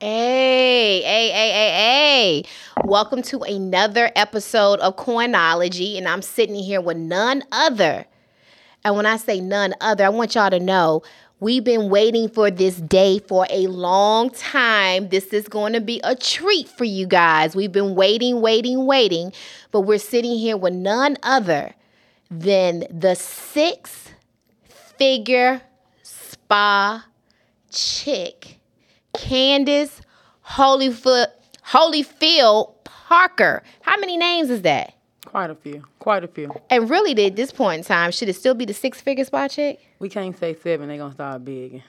Hey. Welcome to another episode of Coinology, and I'm sitting here with none other. And when I say none other, I want y'all to know we've been waiting for this day for a long time. This is going to be a treat for you guys. We've been waiting, but we're sitting here with none other than the Six Figure Spa Chick, Candace Holyfield-Parker. How many names is that? Quite a few. And really, at this point in time, should it still be the six-figure spa chick? We can't say seven. They're going to start begging.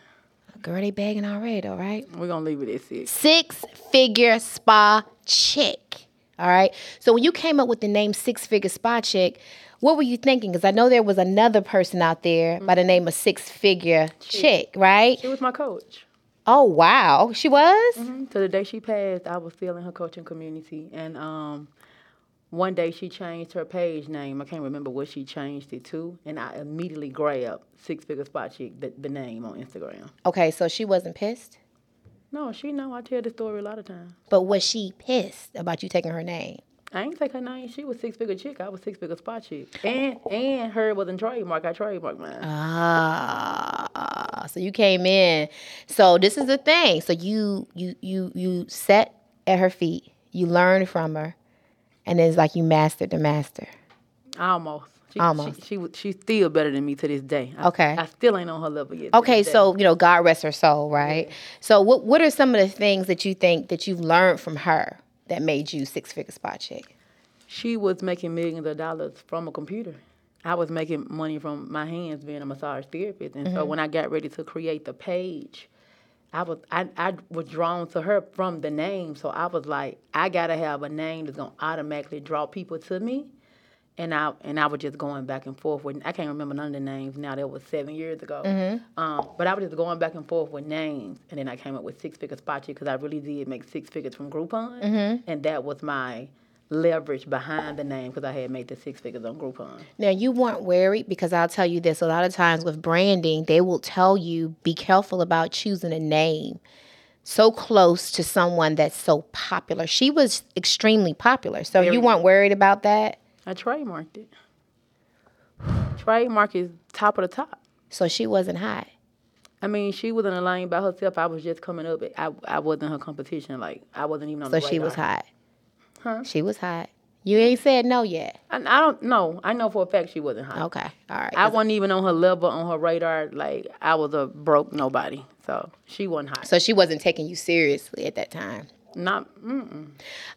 Girl, they begging already, all right? We're going to leave it at six. Six-figure spa chick, all right? So when you came up with the name six-figure spa chick, what were you thinking? Because I know there was another person out there by the name of six-figure chick, right? She was my coach. Oh, wow. She was? Mm-hmm. So the day she passed, I was still in her coaching community. And one day she changed her page name. I can't remember what she changed it to. And I immediately grabbed Six Figure Spot Chick, the name on Instagram. Okay, so she wasn't pissed? No, she know. I tell the story a lot of times. But was she pissed about you taking her name? I ain't take her name. She was Six Figure Chick. I was Six Figure Spot Chick. And her wasn't trademark. I trademarked mine. Ah, so you came in. So this is the thing. So you sat at her feet. You learned from her, and it's like you mastered the master. Almost. She's still better than me to this day. Okay. I still ain't on her level yet. Okay, so God rest her soul, right? Yeah. So what are some of the things that you think that you've learned from her that made you six-figure spa chick? She was making millions of dollars from a computer. I was making money from my hands being a massage therapist. And so when I got ready to create the page, I was drawn to her from the name. So I was like, I got to have a name that's going to automatically draw people to me. And I was just going back and forth with, I can't remember none of the names now. That was 7 years ago. But I was just going back and forth with names. And then I came up with Six Figure Spot Chick because I really did make six figures from Groupon. And that was my leverage behind the name because I had made the six figures on Groupon. Now, you weren't worried because I'll tell you this. A lot of times with branding, they will tell you, be careful about choosing a name so close to someone that's so popular. She was extremely popular. So you weren't worried about that? I trademarked it. Trademark is top of the top. So she wasn't hot. I mean, she was in a lane by herself. I was just coming up. I wasn't her competition. Like, I wasn't even on the radar. So she was hot. Huh? She was hot. You ain't said no yet. I don't know. I know for a fact she wasn't hot. Okay. All right. I wasn't even on her level, on her radar. Like, I was a broke nobody. So she wasn't hot. So she wasn't taking you seriously at that time.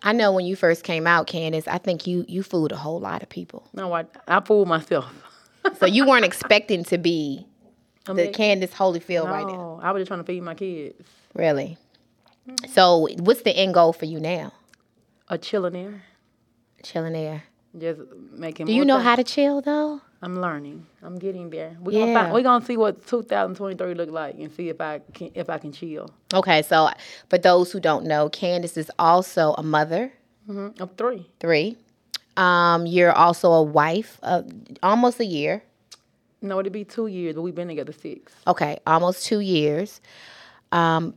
I know when you first came out, Candace, I think you fooled a whole lot of people. No, I fooled myself. So you weren't expecting to be the Candace Holyfield right now? No, I was just trying to feed my kids. Really? So what's the end goal for you now? A chillionaire. Chillionaire. Just making more. Do you know how to chill, though? I'm learning. I'm getting there. We're gonna see what 2023 look like and see if I can chill. Okay, so for those who don't know, Candace is also a mother of three. You're also a wife of almost a year. No, it'll be 2 years, but we've been together 6. Okay, almost 2 years.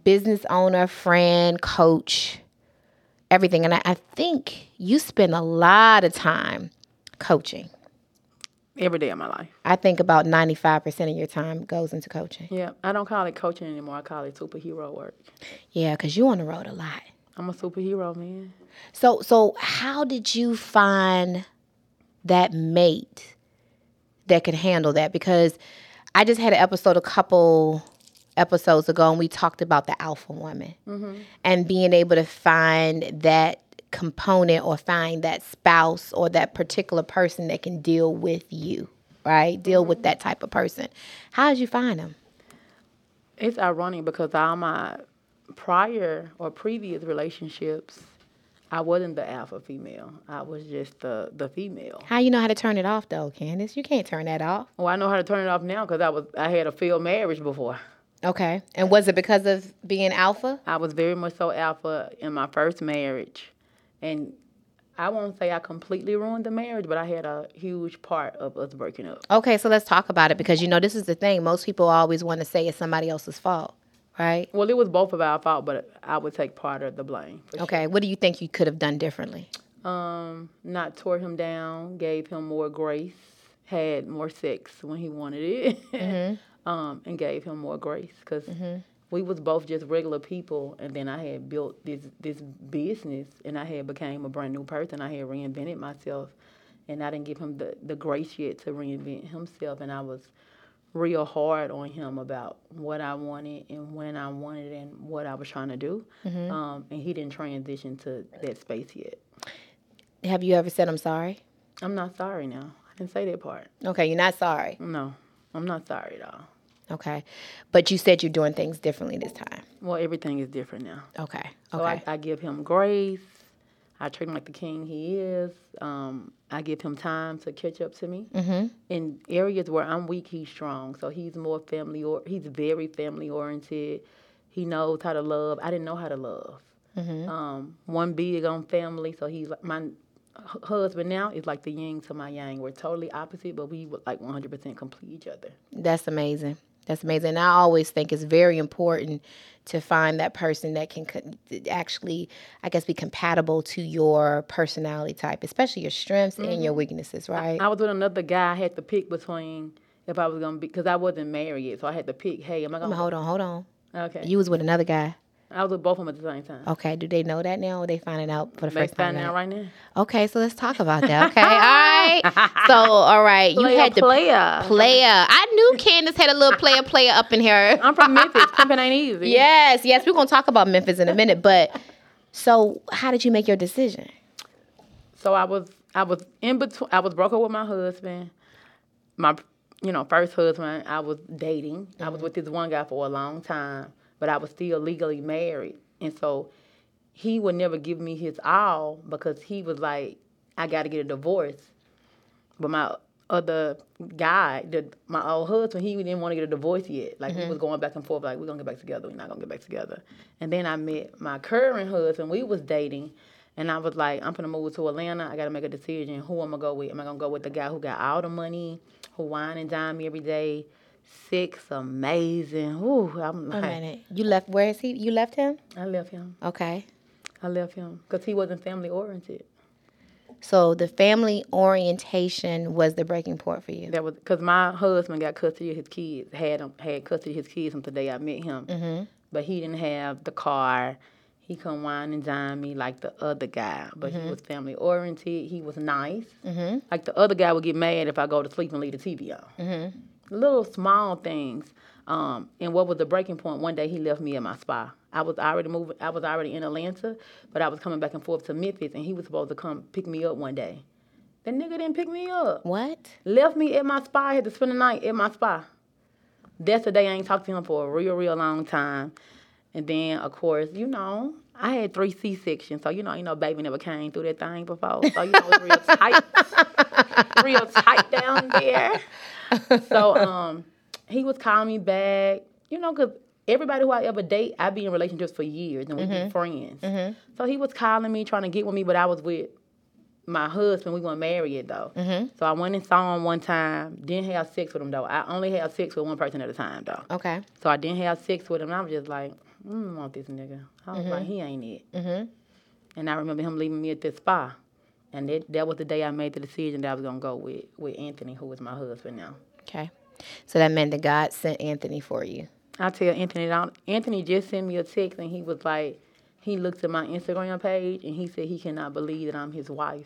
Business owner, friend, coach, everything, and I think you spend a lot of time coaching. Every day of my life. I think about 95% of your time goes into coaching. Yeah, I don't call it coaching anymore. I call it superhero work. Yeah, because you're on the road a lot. I'm a superhero, man. So how did you find that mate that could handle that? Because I just had an episode a couple episodes ago, and we talked about the alpha woman and being able to find that component or find that spouse or that particular person that can deal with you, right? Deal with that type of person. How did you find them? It's ironic because all my prior or previous relationships, I wasn't the alpha female. I was just the female. How you know how to turn it off though, Candace? You can't turn that off. Well, I know how to turn it off now because I had a failed marriage before. Okay. And was it because of being alpha? I was very much so alpha in my first marriage. And I won't say I completely ruined the marriage, but I had a huge part of us breaking up. Okay, so let's talk about it because, this is the thing. Most people always want to say it's somebody else's fault. right? Well, it was both of our fault, but I would take part of the blame. Okay. Sure. What do you think you could have done differently? Not tore him down, gave him more grace, had more sex when he wanted it, mm-hmm. And gave him more grace because mm-hmm. we was both just regular people, and then I had built this business, and I had became a brand new person. I had reinvented myself, and I didn't give him the grace yet to reinvent himself, and I was real hard on him about what I wanted and when I wanted and what I was trying to do, mm-hmm. And he didn't transition to that space yet. Have you ever said, I'm sorry? I'm not sorry now. I didn't say that part. Okay, you're not sorry? No, I'm not sorry at all. Okay. But you said you're doing things differently this time. Well, everything is different now. Okay. So I give him grace. I treat him like the king he is. I give him time to catch up to me. Mm-hmm. In areas where I'm weak, he's strong. So he's more he's very family-oriented. He knows how to love. I didn't know how to love. Mm-hmm. One big on family, so he's like my husband now is like the yin to my yang. We're totally opposite, but we would like 100% complete each other. That's amazing. That's amazing. And I always think it's very important to find that person that can actually, I guess, be compatible to your personality type, especially your strengths mm-hmm. and your weaknesses, right? I was with another guy. I had to pick between if I was going to be, because I wasn't married yet, so I had to pick, hey, am I going to... Hold on. Okay. You was with another guy. I was with both of them at the same time. Okay. Do they know that now or are they finding out for the first time? They find out right now. Okay. So let's talk about that. Okay. All right. You player, had to player. I knew Candace had a little player up in her. I'm from Memphis. Pimping ain't easy. Yes. We're going to talk about Memphis in a minute. But so how did you make your decision? So I was in between. I was broken with my husband. My, first husband, I was dating. Mm-hmm. I was with this one guy for a long time. But I was still legally married. And so he would never give me his all because he was like, I got to get a divorce. But my other guy, my old husband, he didn't want to get a divorce yet. Like, mm-hmm. we was going back and forth, like, we're going to get back together. We're not going to get back together. And then I met my current husband. We was dating. And I was like, I'm going to move to Atlanta. I got to make a decision. Who am I going to go with? Am I going to go with the guy who got all the money, who wine and dine me every day? Six, amazing. Ooh, I'm like. Wait a minute. You left, where is he? You left him? I left him. Okay. I left him because he wasn't family oriented. So the family orientation was the breaking point for you? That was because my husband got custody of his kids, had custody of his kids from the day I met him. Mm-hmm. But he didn't have the car. He couldn't wine and dine me like the other guy, but mm-hmm. he was family-oriented. He was nice. Mm-hmm. Like the other guy would get mad if I go to sleep and leave the TV on. Mm-hmm. Little small things. And what was the breaking point? One day he left me at my spa. I was already in Atlanta, but I was coming back and forth to Memphis, and he was supposed to come pick me up one day. That nigga didn't pick me up. What? Left me at my spa. I had to spend the night at my spa. That's the day I ain't talked to him for a real, real long time. And then, of course, I had 3 C-sections, so, baby never came through that thing before. So, it was real tight. Real tight down there. So he was calling me back, because everybody who I ever date, I be in relationships for years, and we mm-hmm. be friends. Mm-hmm. So he was calling me, trying to get with me, but I was with my husband. We weren't married yet, though. Mm-hmm. So I went and saw him one time, didn't have sex with him, though. I only had sex with one person at a time, though. Okay. So I didn't have sex with him, and I was just like, I don't want this nigga. I was mm-hmm. like, he ain't it. Mm-hmm. And I remember him leaving me at this spa. And that was the day I made the decision that I was going to go with Anthony, who is my husband now. Okay. So that meant that God sent Anthony for you. I tell Anthony, Anthony just sent me a text, and he was like, he looked at my Instagram page, and he said he cannot believe that I'm his wife.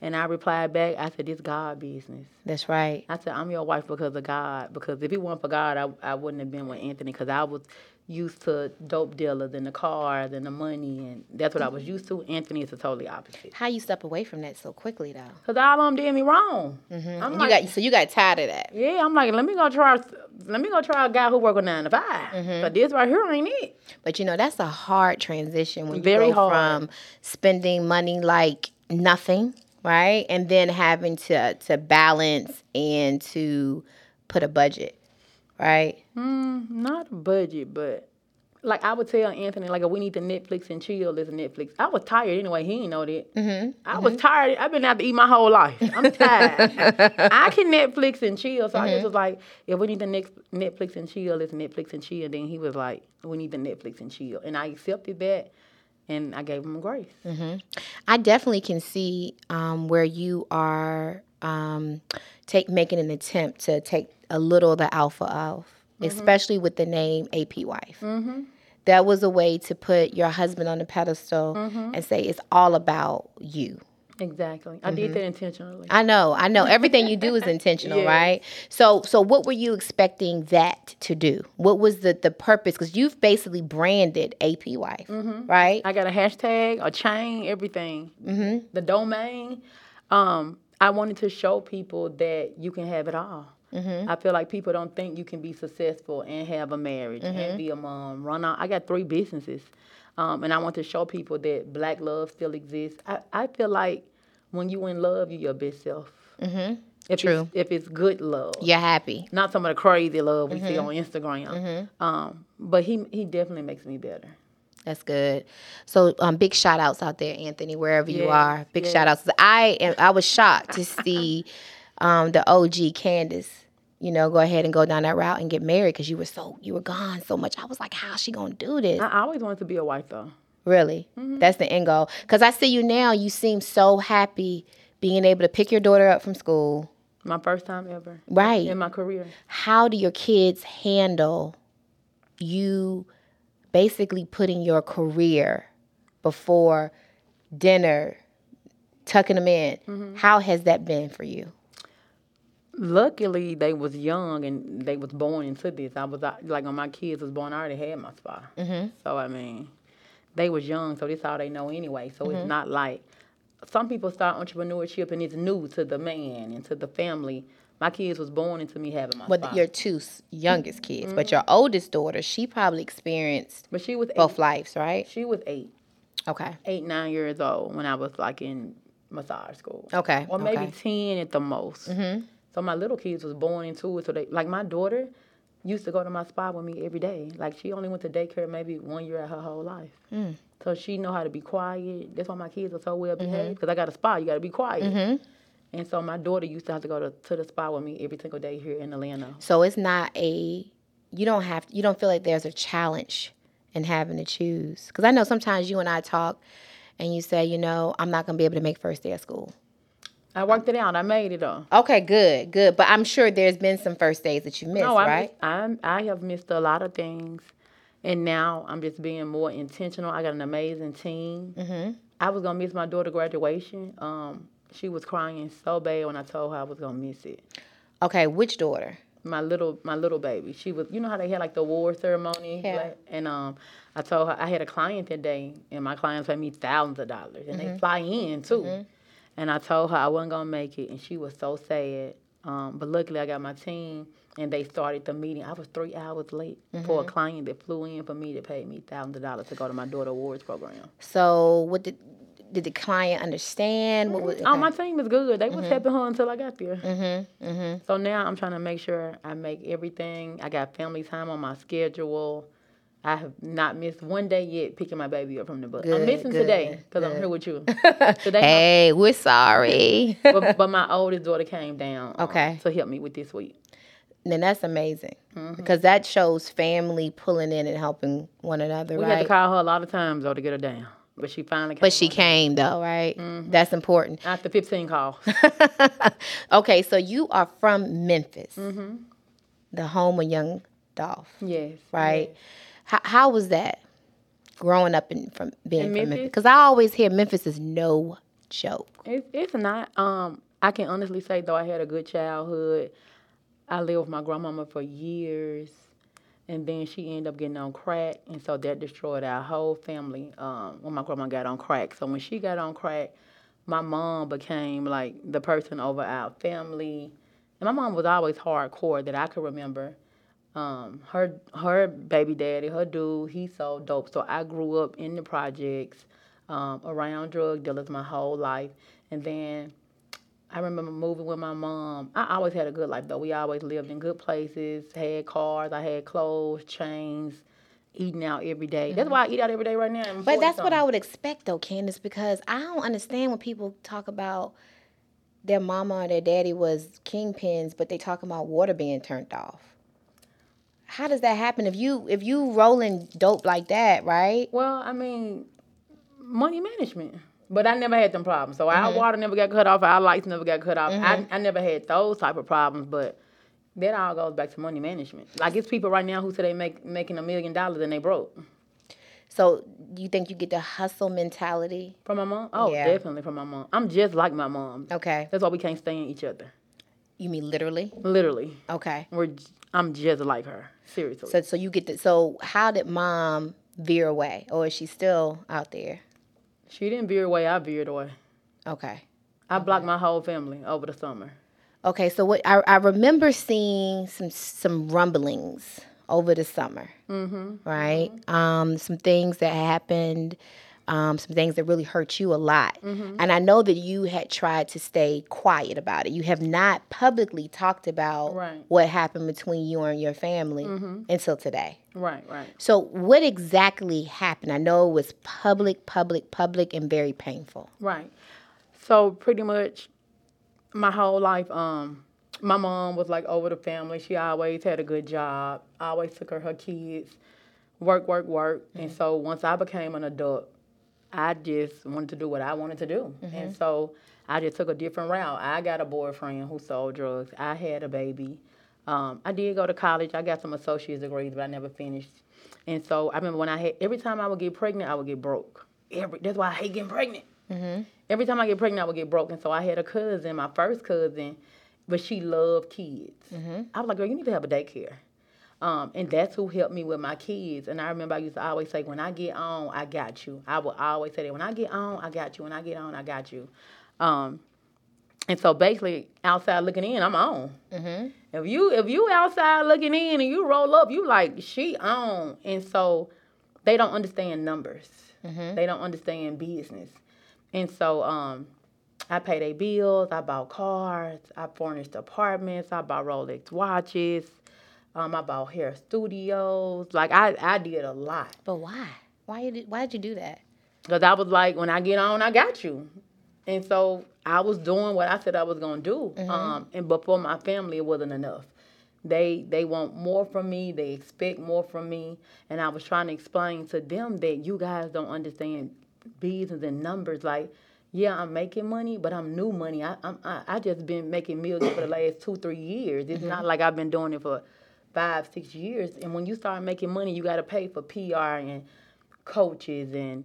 And I replied back, I said, it's God business. That's right. I said, I'm your wife because of God. Because if it weren't for God, I wouldn't have been with Anthony, because I was used to dope dealers and the cars and the money, and that's what I was used to. Anthony is the totally opposite. How you step away from that so quickly, though? Because all of them did me wrong. Mm-hmm. You got tired of that? Yeah, I'm like, let me go try a guy who work on 9 to 5. Mm-hmm. But this right here ain't it. But that's a hard transition when you go from spending money like nothing, right, and then having to balance and to put a budget. Right? Not a budget, but Like, I would tell Anthony, like, we need to Netflix and chill, listen to Netflix. I was tired anyway. He didn't know that. Mm-hmm. I was tired. I've been out to eat my whole life. I'm tired. I can Netflix and chill. So I just was like, yeah, we need to Netflix and chill, listen to Netflix and chill. Then he was like, we need to Netflix and chill. And I accepted that, and I gave him a grace. Mm-hmm. I definitely can see where you are making an attempt to take a little of the alpha off. Mm-hmm. Especially with the name AP Wife. Mm-hmm. That was a way to put your husband on a pedestal and say it's all about you. Exactly. I did that intentionally. I know. Everything you do is intentional, yes. Right? So what were you expecting that to do? What was the purpose? Because you've basically branded AP Wife, right? I got a hashtag, a chain, everything. Mm-hmm. The domain. I wanted to show people that you can have it all. Mm-hmm. I feel like people don't think you can be successful and have a marriage and be a mom, run out. I got 3 businesses, and I want to show people that black love still exists. I feel like when you in love, you're your best self. Mm-hmm. If it's good love. You're happy. Not some of the crazy love we see on Instagram. Mm-hmm. But he definitely makes me better. That's good. So big shout-outs out there, Anthony, wherever you are. Big shout-outs. I was shocked to see... the OG Candace, go ahead and go down that route and get married because you were gone so much. I was like, how's she going to do this? I always wanted to be a wife, though. Really? Mm-hmm. That's the end goal. Because I see you now. You seem so happy being able to pick your daughter up from school. My first time ever. Right. In my career. How do your kids handle you basically putting your career before dinner, tucking them in? Mm-hmm. How has that been for you? Luckily, they was young and they was born into this. I was like, when my kids was born, I already had my spa. Mm-hmm. So, I mean, they was young, so this all they know anyway. So it's not like some people start entrepreneurship and it's new to the man and to the family. My kids was born into me having my spa. Your 2 youngest kids, but your oldest daughter, she probably experienced both lives, right? She was 8. Okay. 8, 9 years old when I was like in massage school. Okay. Or maybe 10 at the most. Mm-hmm. So my little kids was born into it. So they, like my daughter used to go to my spa with me every day. Like she only went to daycare maybe 1 year of her whole life. Mm. So she know how to be quiet. That's why my kids are so well behaved. Because I got a spa, you got to be quiet. Mm-hmm. And so my daughter used to have to go to the spa with me every single day here in Atlanta. So it's not you don't feel like there's a challenge in having to choose. Because I know sometimes you and I talk and you say, I'm not going to be able to make first day of school. I worked it out. I made it up. Okay, good. But I'm sure there's been some first days that you missed, right? I have missed a lot of things, and now I'm just being more intentional. I got an amazing team. Mm-hmm. I was going to miss my daughter's graduation. She was crying so bad when I told her I was going to miss it. Okay, which daughter? My little baby. She was, how they had like the award ceremony? Yeah. Like, and I told her, I had a client that day, and my clients paid me thousands of dollars, and they fly in, too. Mm-hmm. And I told her I wasn't going to make it, and she was so sad. But luckily, I got my team, and they started the meeting. I was 3 hours late for a client that flew in for me that paid me $1,000 to go to my daughter's awards program. So what did the client understand? What was it? Oh, my team was good. They was helping her until I got there. Mm-hmm. Mm-hmm. So now I'm trying to make sure I make everything. I got family time on my schedule. I have not missed one day yet picking my baby up from the bus. I'm missing today because I'm here with you. Today, hey, we're sorry. but my oldest daughter came down to help me with this week. Then that's amazing because that shows family pulling in and helping one another, right? We had to call her a lot of times, though, to get her down. But she finally came. But she came, though, right? Mm-hmm. That's important. After 15 calls. Okay, so you are from Memphis, the home of Young Dolph. Yes. Right? Yes. How was that growing up from Memphis? Because I always hear Memphis is no joke. It's not. I can honestly say, though, I had a good childhood. I lived with my grandmama for years, and then she ended up getting on crack, and so that destroyed our whole family when my grandma got on crack. So when she got on crack, my mom became, like, the person over our family. And my mom was always hardcore that I could remember. Her baby daddy, her dude, he sold dope. So I grew up in the projects, around drug dealers my whole life. And then I remember moving with my mom. I always had a good life, though. We always lived in good places, had cars, I had clothes, chains, eating out every day. Mm-hmm. That's why I eat out every day right now. But that's what I would expect, though, Candace, because I don't understand when people talk about their mama or their daddy was kingpins, but they talk about water being turned off. How does that happen if you rolling dope like that, right? Well, I mean, money management. But I never had them problems. So mm-hmm. our water never got cut off. Our lights never got cut off. Mm-hmm. I never had those type of problems. But that all goes back to money management. Like, it's people right now who say they making $1 million and they broke. So you think you get the hustle mentality? From my mom? Oh, yeah. Definitely from my mom. I'm just like my mom. Okay. That's why we can't stand each other. You mean literally? Literally. Okay. I'm just like her. Seriously. So you get the... So how did mom veer away? Or is she still out there? She didn't veer away. I veered away. Okay. I blocked my whole family over the summer. Okay. So what I remember seeing some rumblings over the summer. Mm-hmm. Right? Mm-hmm. Some things that happened... some things that really hurt you a lot. Mm-hmm. And I know that you had tried to stay quiet about it. You have not publicly talked about what happened between you and your family mm-hmm. until today. Right. So what exactly happened? I know it was public, and very painful. Right. So pretty much my whole life, my mom was like over the family. She always had a good job. I always took her kids, work. Mm-hmm. And so once I became an adult, I just wanted to do what I wanted to do. Mm-hmm. And so I just took a different route. I got a boyfriend who sold drugs. I had a baby. I did go to college. I got some associate's degrees, but I never finished. And so I remember when I had, every time I would get pregnant, I would get broke. That's why I hate getting pregnant. Mm-hmm. Every time I get pregnant, I would get broke. And so I had a cousin, my first cousin, but she loved kids. Mm-hmm. I was like, girl, you need to have a daycare. And that's who helped me with my kids. And I remember I used to always say, when I get on, I got you. I would always say that. When I get on, I got you. When I get on, I got you. And so basically, outside looking in, I'm on. Mm-hmm. If you outside looking in and you roll up, you like, she on. And so they don't understand numbers. Mm-hmm. They don't understand business. And so I paid their bills. I bought cars. I furnished apartments. I bought Rolex watches. I bought hair studios. Like, I did a lot. But why? Why did you do that? Because I was like, when I get on, I got you. And so I was doing what I said I was going to do. Mm-hmm. But for my family, it wasn't enough. They want more from me. They expect more from me. And I was trying to explain to them that you guys don't understand business and numbers. Like, yeah, I'm making money, but I'm new money. I just been making millions for the last 2-3 years. It's mm-hmm. not like I've been doing it for 5-6 years, and when you start making money, you got to pay for PR and coaches and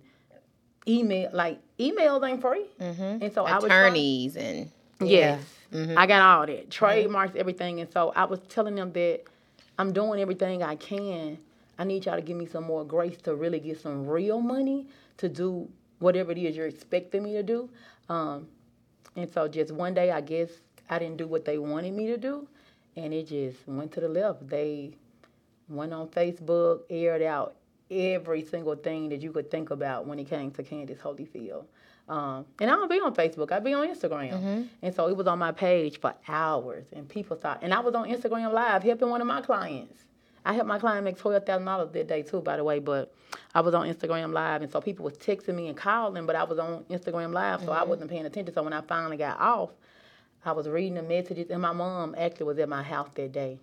email. Like, emails ain't free, mm-hmm. and so attorneys and yes, yeah. Mm-hmm. I got all that, trademarks, mm-hmm. everything. And so I was telling them that I'm doing everything I can. I need y'all to give me some more grace to really get some real money to do whatever it is you're expecting me to do. And so just one day, I guess I didn't do what they wanted me to do. And it just went to the left. They went on Facebook, aired out every single thing that you could think about when it came to Candace Holyfield. And I don't be on Facebook. I be on Instagram. Mm-hmm. And so it was on my page for hours. And people thought, and I was on Instagram Live helping one of my clients. I helped my client make $12,000 that day too, by the way. But I was on Instagram Live. And so people was texting me and calling, but I was on Instagram Live, so mm-hmm. I wasn't paying attention. So when I finally got off, I was reading the messages, and my mom actually was at my house that day.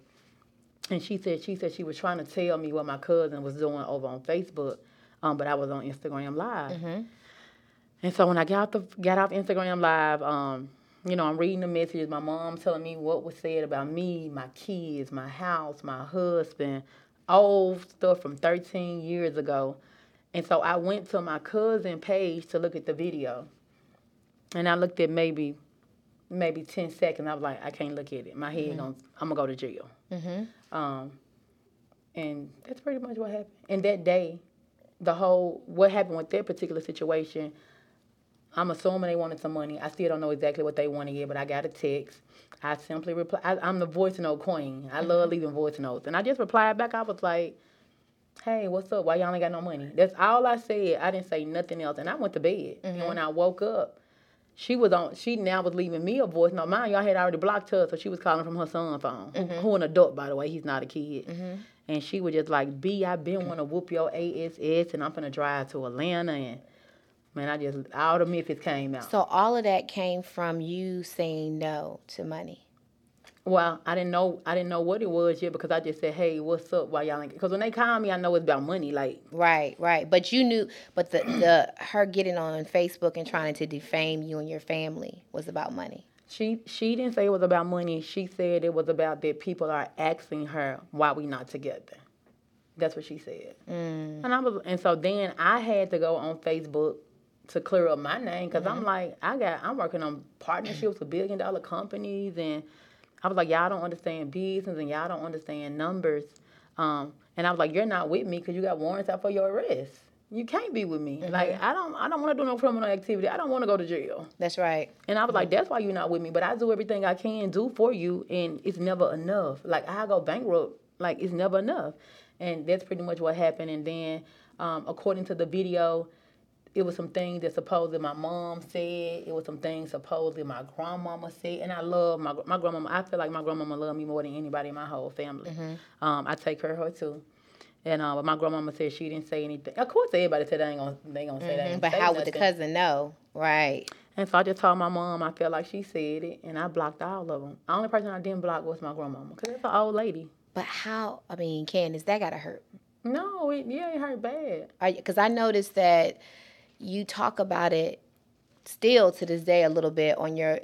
And she said she was trying to tell me what my cousin was doing over on Facebook, but I was on Instagram Live. Mm-hmm. And so when I got off Instagram Live, I'm reading the messages. My mom telling me what was said about me, my kids, my house, my husband, old stuff from 13 years ago. And so I went to my cousin page to look at the video. And I looked at maybe 10 seconds, I was like, I can't look at it. My head, mm-hmm. I'm going to go to jail. Mm-hmm. And that's pretty much what happened. And that day, what happened with that particular situation, I'm assuming they wanted some money. I still don't know exactly what they wanted yet, but I got a text. I simply replied. I'm the voice note queen. I love leaving voice notes. And I just replied back. I was like, hey, what's up? Why y'all ain't got no money? That's all I said. I didn't say nothing else. And I went to bed. Mm-hmm. And when I woke up, she now was leaving me a voice. Now, mind y'all had already blocked her, so she was calling from her son's phone, mm-hmm. who an adult, by the way. He's not a kid. Mm-hmm. And she would just like, B, I been want to whoop your ass, and I'm going to drive to Atlanta. And, man, I just, all the Memphis came out. So all of that came from you saying no to money? Well, I didn't know what it was yet, because I just said, hey, what's up? Why y'all ain't? Because when they call me, I know it's about money. Like, right. But you knew, but her getting on Facebook and trying to defame you and your family was about money. She didn't say it was about money. She said it was about that people are asking her why we not together. That's what she said. Mm. And so then I had to go on Facebook to clear up my name, because I'm like, I'm working on partnerships with billion-dollar companies, and I was like, y'all don't understand business and y'all don't understand numbers. And I was like, you're not with me because you got warrants out for your arrest. You can't be with me. Mm-hmm. Like, I don't want to do no criminal activity. I don't want to go to jail. That's right. And I was like, that's why you're not with me. But I do everything I can do for you, and it's never enough. Like, I go bankrupt. Like, it's never enough. And that's pretty much what happened. And then, according to the video, it was some things that supposedly my mom said. It was some things supposedly my grandmama said. And I love my grandmama. I feel like my grandmama loved me more than anybody in my whole family. Mm-hmm. I take her too. And but my grandmama said she didn't say anything. Of course, everybody said they ain't gonna say that. But how would the cousin know? Right. And so I just told my mom I felt like she said it, and I blocked all of them. The only person I didn't block was my grandmama, because that's an old lady. But how? I mean, Candace, that gotta hurt. No, it hurt bad. Because I noticed that you talk about it still to this day a little bit on your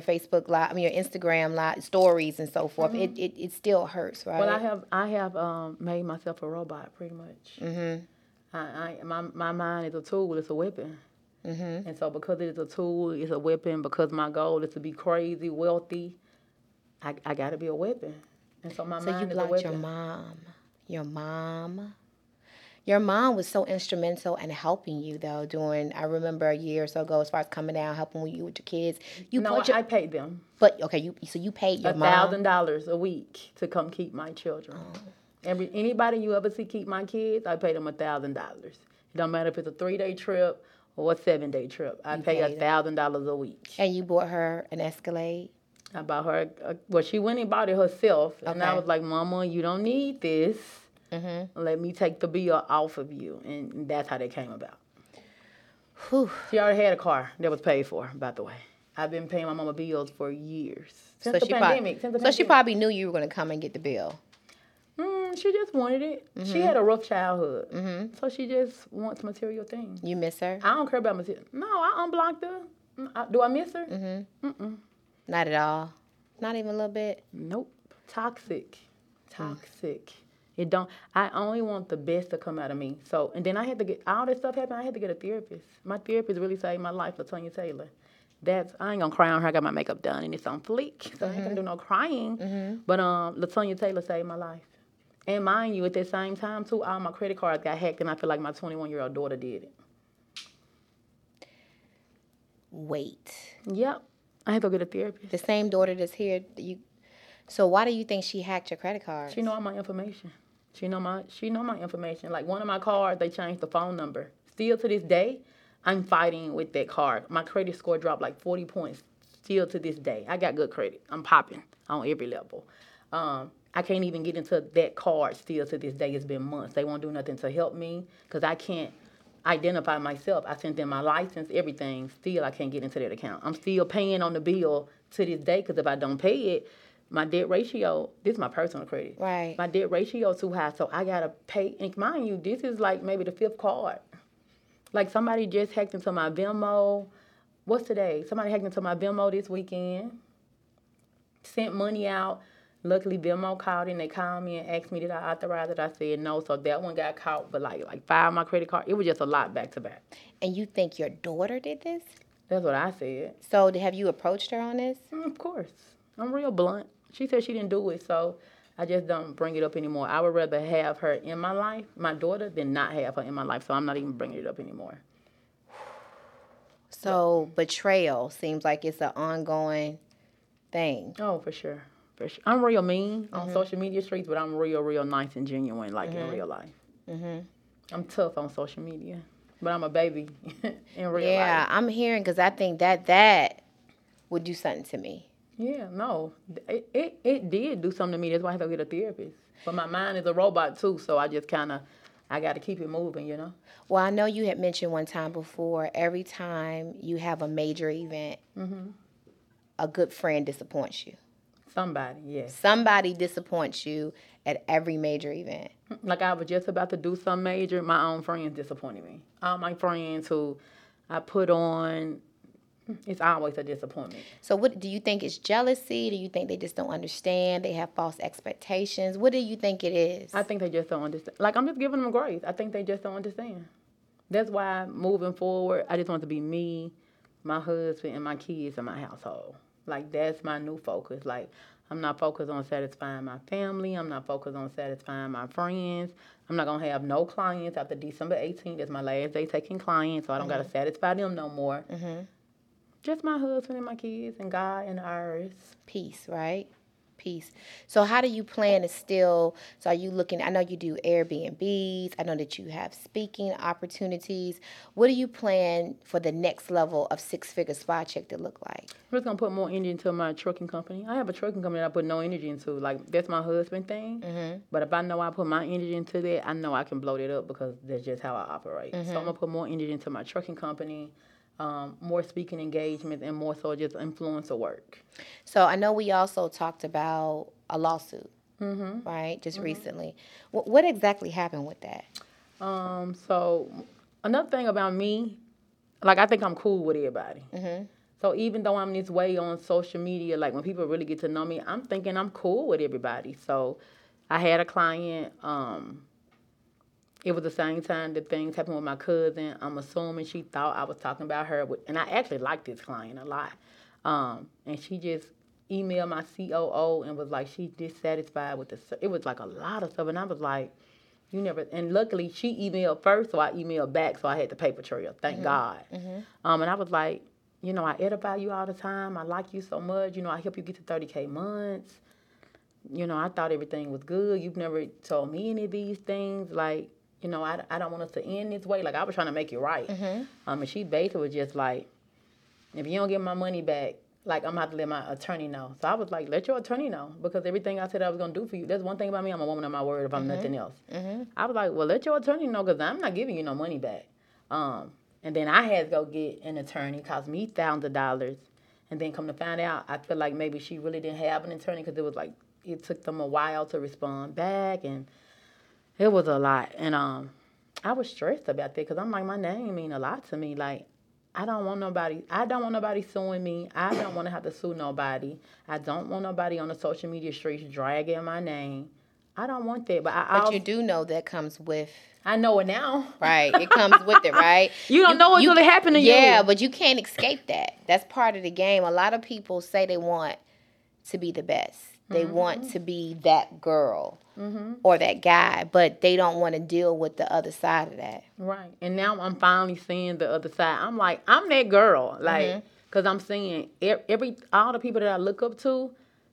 Facebook live, I mean your Instagram live stories and so forth. Mm-hmm. It still hurts, right? Well, I have made myself a robot pretty much. Mm-hmm. My mind is a tool; it's a weapon. Mm-hmm. And so because it is a tool, it's a weapon. Because my goal is to be crazy wealthy, I got to be a weapon. And so my mind is a weapon. So you blocked your mom. Your mom was so instrumental in helping you, though, I remember a year or so ago, as far as coming down, helping you with your kids. I paid them. But, okay, you paid your mom? $1,000 a week to come keep my children. Oh. Anybody you ever see keep my kids, I paid them $1,000. It don't matter if it's a 3-day trip or a 7-day trip. I pay $1,000 a week. And you bought her an Escalade? I bought her, she went and bought it herself. Okay. And I was like, Mama, you don't need this. Mm-hmm. Let me take the bill off of you. And that's how that came about. Whew. She already had a car that was paid for, by the way. I've been paying my mama bills for years. Since the pandemic. So she probably knew you were going to come and get the bill. She just wanted it. Mm-hmm. She had a rough childhood. Mm-hmm. So she just wants material things. You miss her? I don't care about material. No, I unblocked her. Do I miss her? Mm-hmm. Mm-mm. Not at all? Not even a little bit? Nope. Toxic. Mm. I only want the best to come out of me. So, and then I had to get, all this stuff happened, I had to get a therapist. My therapist really saved my life, Latonya Taylor. I ain't gonna cry on her, I got my makeup done and it's on fleek, so I ain't gonna do no crying. Mm-hmm. But Latonya Taylor saved my life. And mind you, at that same time too, all my credit cards got hacked, and I feel like my 21-year-old daughter did it. Wait. Yep, I had to go get a therapist. The same daughter that's here, so why do you think she hacked your credit cards? She know all my information. She know my information. Like, one of my cards, they changed the phone number. Still to this day, I'm fighting with that card. My credit score dropped like 40 points. Still to this day, I got good credit. I'm popping on every level. I can't even get into that card. Still to this day, it's been months. They won't do nothing to help me because I can't identify myself. I sent them my license, everything. Still, I can't get into that account. I'm still paying on the bill to this day, because if I don't pay it, my debt ratio, this is my personal credit. Right. My debt ratio is too high, so I got to pay. And mind you, this is like maybe the 5th card. Like, somebody just hacked into my Venmo. What's today? Somebody hacked into my Venmo this weekend. Sent money out. Luckily, Venmo called in. They called me and asked me, did I authorize it? I said no, so that one got caught. But like 5 of my credit card, it was just a lot back to back. And you think your daughter did this? That's what I said. So have you approached her on this? Of course. I'm real blunt. She said she didn't do it, so I just don't bring it up anymore. I would rather have her in my life, my daughter, than not have her in my life, so I'm not even bringing it up anymore. So betrayal seems like it's an ongoing thing. Oh, for sure. I'm real mean on social media streets, but I'm real, real nice and genuine, like in real life. Mm-hmm. I'm tough on social media, but I'm a baby in real life. Yeah, I'm hearing, because I think that would do something to me. Yeah, no, it did do something to me. That's why I had to get a therapist. But my mind is a robot too, so I just kind of, I got to keep it moving, you know? Well, I know you had mentioned one time before, every time you have a major event, mm-hmm. a good friend disappoints you. Somebody, yes. Somebody disappoints you at every major event. Like I was just about to do some major, my own friends disappointed me. All my friends who I put on, it's always a disappointment. So what do you think is jealousy? Do you think they just don't understand? They have false expectations? What do you think it is? I think they just don't understand. Like, I'm just giving them grace. I think they just don't understand. That's why moving forward, I just want to be me, my husband, and my kids in my household. Like, that's my new focus. Like, I'm not focused on satisfying my family. I'm not focused on satisfying my friends. I'm not going to have no clients after December 18th. That's my last day taking clients, so I don't mm-hmm. got to satisfy them no more. Mm-hmm. Just my husband and my kids and God and ours. Peace, right? Peace. So how do you plan to still, so are you looking, I know you do Airbnbs. I know that you have speaking opportunities. What do you plan for the next level of Six Figure Spa Chick to look like? I'm just going to put more energy into my trucking company. I have a trucking company that I put no energy into. Like, that's my husband thing. Mm-hmm. But if I know I put my energy into that, I know I can blow that up because that's just how I operate. Mm-hmm. So I'm going to put more energy into my trucking company. More speaking engagements and more so just influencer work. So I know we also talked about a lawsuit, mm-hmm. right? Just mm-hmm. recently. What exactly happened with that? So another thing about me, like I think I'm cool with everybody. Mm-hmm. So even though I'm this way on social media, like when people really get to know me, I'm thinking I'm cool with everybody. So I had a client, it was the same time that things happened with my cousin. I'm assuming she thought I was talking about her. And I actually liked this client a lot. And she just emailed my COO and was like, she's dissatisfied with the service. It was like a lot of stuff. And I was like, you never. And luckily, she emailed first, so I emailed back. So I had the paper trail. Thank mm-hmm. God. Mm-hmm. And I was like, you know, I edify you all the time. I like you so much. You know, I help you get to 30K months. You know, I thought everything was good. You've never told me any of these things. Like, you know, I don't want us to end this way. Like, I was trying to make it right. Mm-hmm. And she basically was just like, if you don't get my money back, like, I'm going to have to let my attorney know. So I was like, let your attorney know, because everything I said I was going to do for you, that's one thing about me, I'm a woman of my word if I'm mm-hmm. nothing else. Mm-hmm. I was like, well, let your attorney know, because I'm not giving you no money back. And then I had to go get an attorney, cost me thousands of dollars, and then come to find out, I feel like maybe she really didn't have an attorney, because it was like, it took them a while to respond back, and it was a lot, and I was stressed about that because I'm like, my name mean a lot to me. Like, I don't want nobody suing me. I don't want to have to sue nobody. I don't want nobody on the social media streets dragging my name. I don't want that. But you do know that comes with. I know it now. Right, it comes with it, right? You don't know what's really happened to you. Yeah, but you can't escape that. That's part of the game. A lot of people say they want to be the best. They mm-hmm. want to be that girl mm-hmm. or that guy, but they don't want to deal with the other side of that. Right. And now I'm finally seeing the other side. I'm like, I'm that girl. Like, because mm-hmm. I'm seeing all the people that I look up to,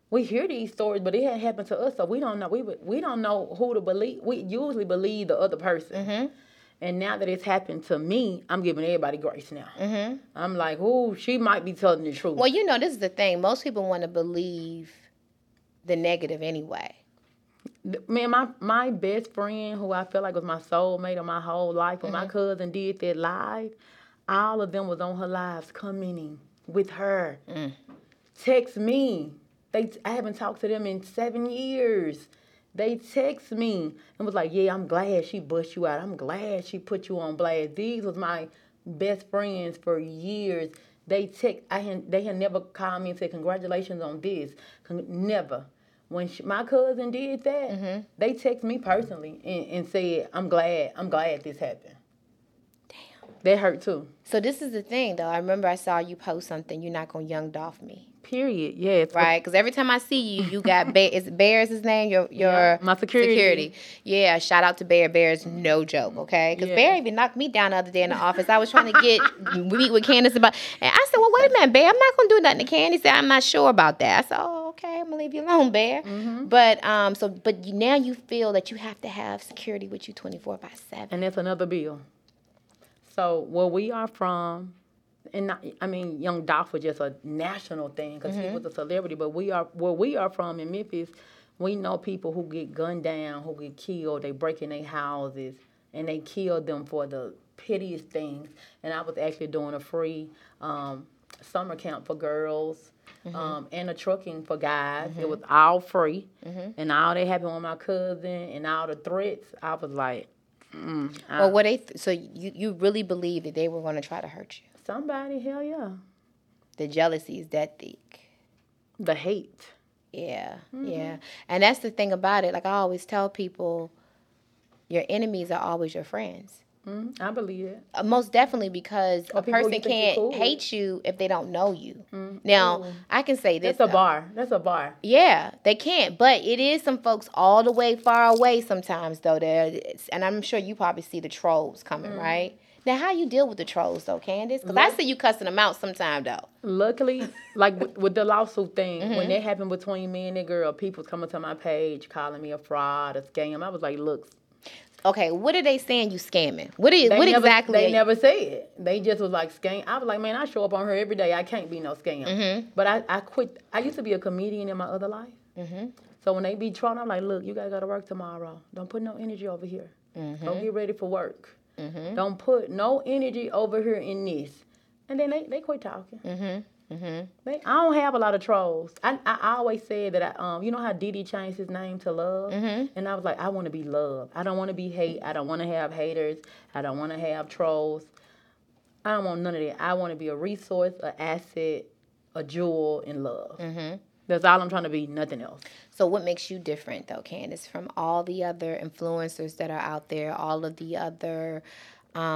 we hear these stories, but it had happened to us, so we don't know. We don't know who to believe. We usually believe the other person. Mm-hmm. And now that it's happened to me, I'm giving everybody grace now. Mm-hmm. I'm like, ooh, she might be telling the truth. Well, you know, this is the thing. Most people want to believe the negative anyway. Man, my best friend, who I feel like was my soulmate of my whole life, when mm-hmm. my cousin did that live, all of them was on her lives commenting with her. Mm. Text me. I haven't talked to them in 7 years. They text me and was like, yeah, I'm glad she bust you out. I'm glad she put you on blast. These was my best friends for years. They had never called me and said, congratulations on this. Never. When my cousin did that, mm-hmm. they text me personally and said, I'm glad this happened. Damn. That hurt too. So this is the thing, though. I remember I saw you post something, you're not going to Young Dolph me. Period, yeah. Right, because every time I see you, you got Bear. Is Bear's his name? Your my security. Yeah, shout out to Bear. Bear's no joke, okay? Because Bear even knocked me down the other day in the office. I was trying to meet with Candace about, and I said, well, wait a minute, Bear, I'm not going to do nothing to Candace. He said, I'm not sure about that. I said, oh, okay, I'm going to leave you alone, Bear. Mm-hmm. But but now you feel that you have to have security with you 24/7. And that's another bill. So where we are from, and not, I mean, Young Dolph was just a national thing because he was a celebrity. But we are where we are from in Memphis. We know people who get gunned down, who get killed. They break in their houses, and they kill them for the piteous things. And I was actually doing a free summer camp for girls and a trucking for guys. It was all free. And all that happened with my cousin and all the threats, I was like, well, what they so you really believe that they were going to try to hurt you? Somebody, hell yeah. The jealousy is that thick. The hate. Yeah, yeah. And that's the thing about it. Like I always tell people, your enemies are always your friends. I believe it. Most definitely, because a person can't hate you if they don't know you. Now, I can say this. That's a bar. That's a bar. Yeah, they can't. But it is some folks all the way far away sometimes, though. And I'm sure you probably see the trolls coming, right? Now, how you deal with the trolls, though, Candace? Because I see you cussing them out sometime, though. Luckily, like with the lawsuit thing, when that happened between me and that girl, people coming to my page, calling me a fraud, a scam. I was like, look. Okay, what are they saying you scamming? What exactly? They never said. They just was like scam. I was like, man, I show up on her every day. I can't be no scam. But I quit. I used to be a comedian in my other life. So when they be trying, I'm like, look, you guys got to work tomorrow. Don't put no energy over here. Don't get ready for work. Don't put no energy over here in this. And then they quit talking. I don't have a lot of trolls. I always said that I you know how Diddy changed his name to Love, and I was like, I want to be loved. I don't want to be hate. I don't want to have haters. I don't want to have trolls. I don't want none of that. I want to be a resource, an asset, a jewel in love. That's all I'm trying to be. Nothing else. So what makes you different though, Candace, from all the other influencers that are out there, all of the other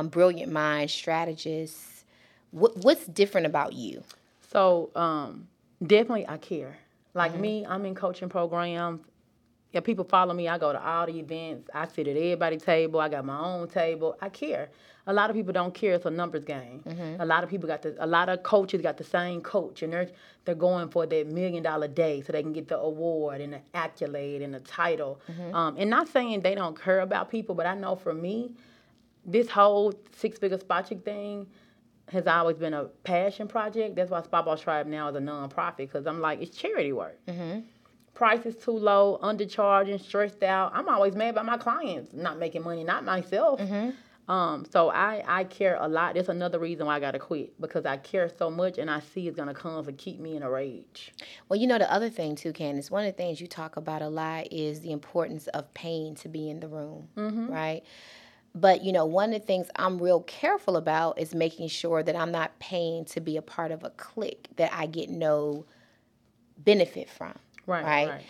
brilliant mind strategists? What's different about you? So, definitely I care. Like me, I'm in coaching programs. Yeah, people follow me. I go to all the events. I sit at everybody's table. I got my own table. I care. A lot of people don't care. It's a numbers game. A lot of people a lot of coaches got the same coach, and they're going for that $1 million day so they can get the award and the accolade and the title. And not saying they don't care about people, but I know for me, this whole six-figure spot chick thing has always been a passion project. That's why Spotball Tribe now is a nonprofit, because I'm like, it's charity work. Price is too low, undercharging, stressed out. I'm always mad about my clients not making money, not myself. So I care a lot. That's another reason why I got to quit, because I care so much and I see it's going to come and keep me in a rage. Well, you know, the other thing too, Candace, one of the things you talk about a lot is the importance of pain to be in the room, right? But, you know, one of the things I'm real careful about is making sure that I'm not paying to be a part of a clique that I get no benefit from. Right.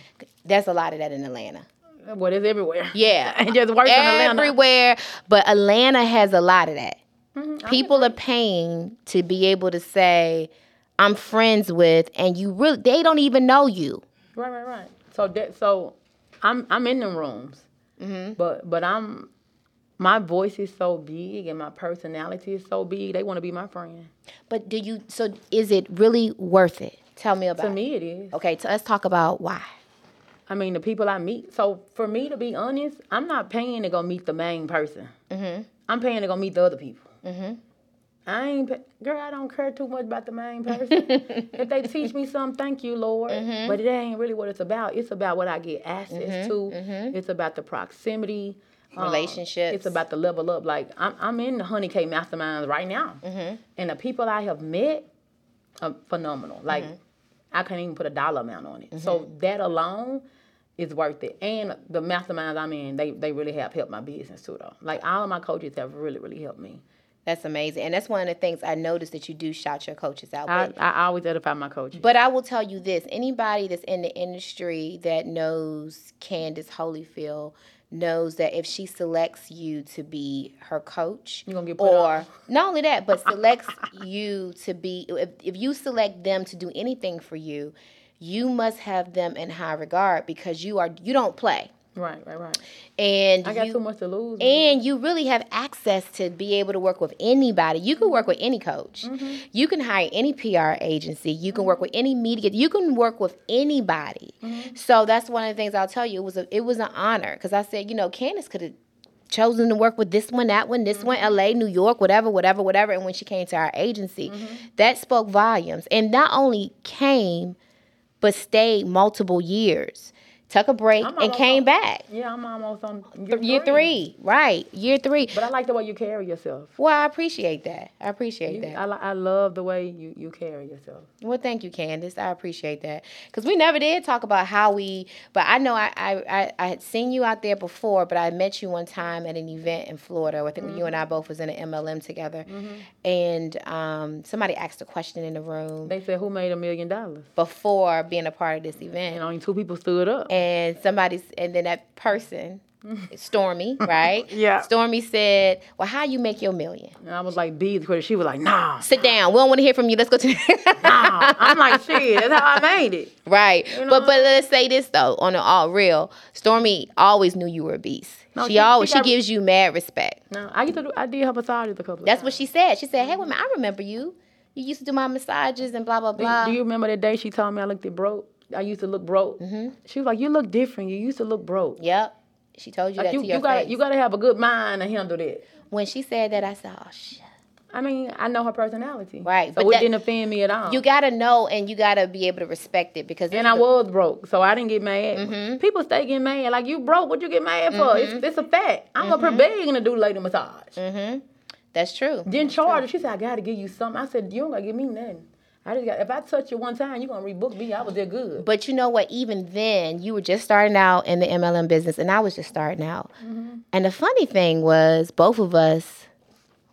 There's a lot of that in Atlanta. Well, it's everywhere. Yeah. It just works in Atlanta. Everywhere. But Atlanta has a lot of that. People are paying to be able to say, I'm friends with, and they don't even know you. Right. So I'm in the rooms. But I'm... My voice is so big and my personality is so big. They want to be my friend. But so is it really worth it? Tell me about it. To me it is. Okay, so let's talk about why. I mean, the people I meet. So for me, to be honest, I'm not paying to go meet the main person. I'm paying to go meet the other people. I ain't, girl, I don't care too much about the main person. If they teach me something, thank you, Lord. But it ain't really what it's about. It's about what I get access to. It's about the proximity. Relationships. It's about the level up. Like I'm in the Honey Cake Masterminds right now, and the people I have met are phenomenal. Like I can't even put a dollar amount on it. So that alone is worth it. And the masterminds I'm in, they really have helped my business too, though. Like all of my coaches have really helped me. That's amazing. And that's one of the things I noticed that you do shout your coaches out with. I always edify my coaches. But I will tell you this. Anybody that's in the industry that knows Candace Holyfield knows that if she selects you to be her coach, you're gonna get put on. Not only that, but selects you to be, if you select them to do anything for you, you must have them in high regard, because you don't play. Right. And I got so much to lose. Man. And you really have access to be able to work with anybody. You can work with any coach. You can hire any PR agency. You can work with any media. You can work with anybody. So that's one of the things I'll tell you. It was an honor, because I said, you know, Candace could have chosen to work with this one, that one, this one, LA, New York, whatever. And when she came to our agency, that spoke volumes. And not only came, but stayed multiple years, took a break, and came back. Yeah, I'm almost on year three. Right, year three. But I like the way you carry yourself. Well, I appreciate that. I love the way you carry yourself. Well, thank you, Candace. I appreciate that. Because we never did talk about how we, but I know I had seen you out there before, but I met you one time at an event in Florida. I think when you and I both was in an MLM together. And somebody asked a question in the room. They said, who made $1 million? Before being a part of this event. And only two people stood up. And then that person, Stormy, right? Yeah. Stormy said, well, how you make your million? And I was like, she was like, nah. Sit down. We don't want to hear from you. Let's go to nah. I'm like, shit, that's how I made it. Right. You know? But let's say this, though, on the all real. Stormy always knew you were a beast. No, she gives you mad respect. No, I did her massages a couple of times. That's what she said. She said, hey, woman, I remember you. You used to do my massages and blah, blah, blah. Do you remember that day she told me I used to look broke? She was like, you look different. You used to look broke. Yep. She told you like that to your face. You got to have a good mind to handle that. When she said that, I said, oh, shit. I mean, I know her personality. Right. So it didn't offend me at all. You got to know and you got to be able to respect it. And I was broke, so I didn't get mad. People stay getting mad. Like, you broke. What you get mad for? It's a fact. I'm going to prevail to do lady massage. That's true. Didn't charge her. She said, I got to give you something. I said, you don't got to give me nothing. If I touch you one time, you're going to rebook me. I was there good. But you know what? Even then, you were just starting out in the MLM business, and I was just starting out. And the funny thing was, both of us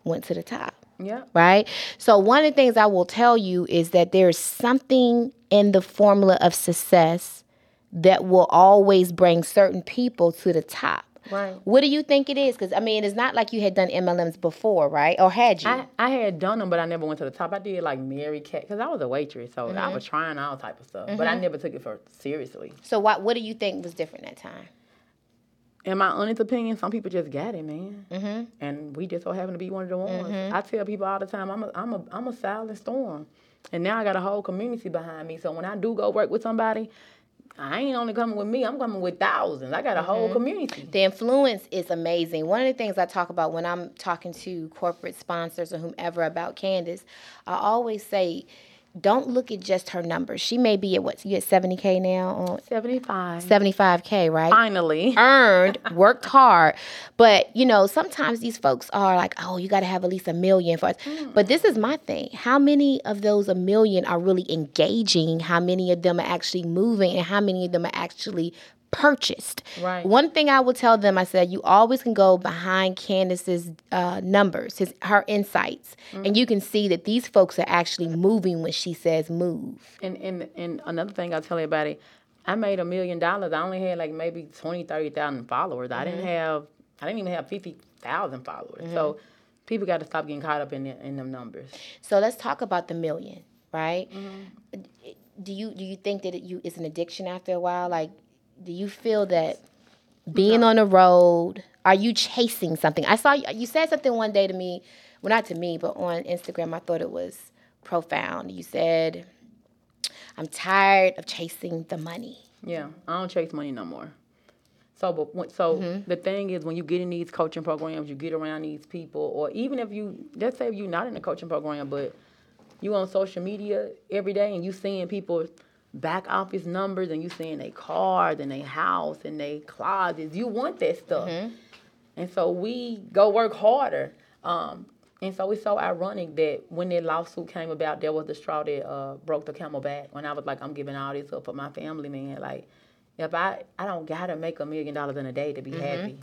went to the top. Yeah. Right? So one of the things I will tell you is that there's something in the formula of success that will always bring certain people to the top. Right. What do you think it is? Because, I mean, it's not like you had done MLMs before, right? Or had you? I had done them, but I never went to the top. I did, like, Mary Kay, because I was a waitress, so I was trying all type of stuff. But I never took it seriously. So what do you think was different that time? In my honest opinion, some people just got it, man. And we just so happen to be one of the ones. I tell people all the time, I'm a silent storm. And now I got a whole community behind me. So when I do go work with somebody, I ain't only coming with me. I'm coming with thousands. I got a whole community. The influence is amazing. One of the things I talk about when I'm talking to corporate sponsors or whomever about Candace, I always say, don't look at just her numbers. She may be at you at 70K now? 75. 75K, right? Finally. Earned, worked hard. But, you know, sometimes these folks are like, oh, you got to have at least $1 million for us. But this is my thing. How many of those $1 million are really engaging? How many of them are actually moving? And how many of them are actually purchased? Right. One thing I will tell them, I said, you always can go behind Candace's numbers, her insights, and you can see that these folks are actually moving when she says move. And another thing I tell everybody, I made $1 million. I only had like maybe 20,000, 30,000 followers. I didn't even have 50,000 followers. So people got to stop getting caught up in them numbers. So let's talk about the million, right? Do you think that it's an addiction after a while? Like, do you feel that being on the road, are you chasing something? I saw you said something one day to me, well, not to me, but on Instagram, I thought it was profound. You said, I'm tired of chasing the money. Yeah, I don't chase money no more. The thing is, when you get in these coaching programs, you get around these people, or even if let's say you're not in a coaching program, but you on social media every day and you seeing people back office numbers and you seeing their cars and their house and their closets. You want that stuff. And so we go work harder. And so it's so ironic that when that lawsuit came about, there was the straw that broke the camel back. When I was like, I'm giving all this up for my family, man. Like, if I don't got to make $1 million in a day to be happy.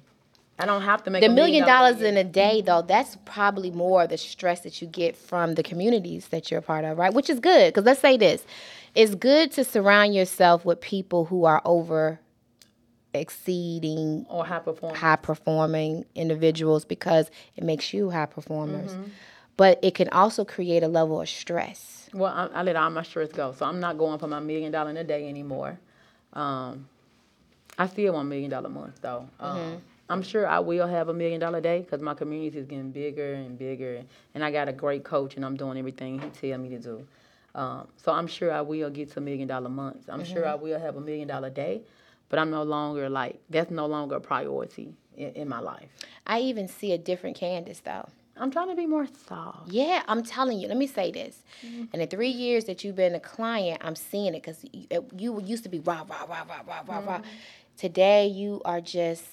I don't have to make the $1 million in a day, though. That's probably more the stress that you get from the communities that you're a part of, right? Which is good, because let's say this. It's good to surround yourself with people who are exceeding or high performing individuals, because it makes you high performers. But it can also create a level of stress. Well, I let all my stress go, so I'm not going for my $1 million in a day anymore. I still want $1 million a month, though. I'm sure I will have $1 million a day, because my community is getting bigger and bigger, and I got a great coach, and I'm doing everything he tell me to do. So I'm sure I will get to $1 million months. I'm sure I will have $1 million a day, but I'm no longer that's no longer a priority. in my life. I even see a different Candace, though. I'm trying to be more soft. Yeah, I'm telling you. Let me say this. Mm-hmm. In the 3 years that you've been a client, I'm seeing it, because you used to be rah, rah, rah, rah, rah, rah, rah. Today, you are just,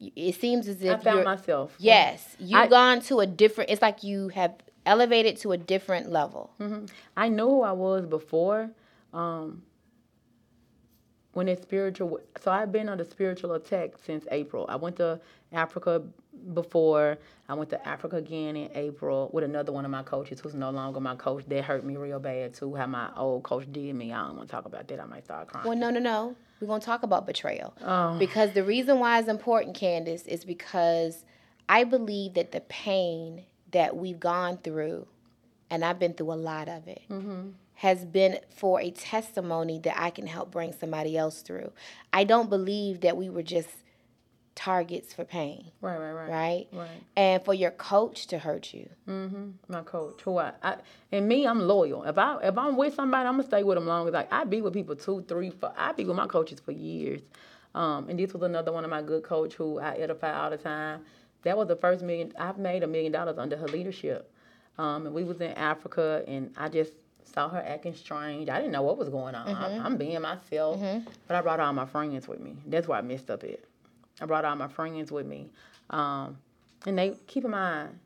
it seems as if I found myself. Yes. You've gone to a different, it's like you have elevated to a different level. Mm-hmm. I know who I was before. When it's spiritual, so I've been under spiritual attack since April. I went to Africa before. I went to Africa again in April with another one of my coaches who's no longer my coach. That hurt me real bad, too, how my old coach did me. I don't want to talk about that. I might start crying. Well, no. We're going to talk about betrayal. Because the reason why it's important, Candace, is because I believe that the pain that we've gone through, and I've been through a lot of it, mm-hmm. has been for a testimony that I can help bring somebody else through. I don't believe that we were just targets for pain. Right. And for your coach to hurt you. Mm-hmm. My coach, who and me, I'm loyal. If I'm with somebody, I'm gonna stay with them long. Like I be with people 2, 3, 4. I be with my coaches for years. And this was another one of my good coach who I edify all the time. That was the first million. I've made $1 million under her leadership. And we was in Africa, and I just saw her acting strange. I didn't know what was going on. Mm-hmm. I'm being myself. Mm-hmm. But I brought all my friends with me. That's why I messed up it. I brought all my friends with me. And they, keep in mind,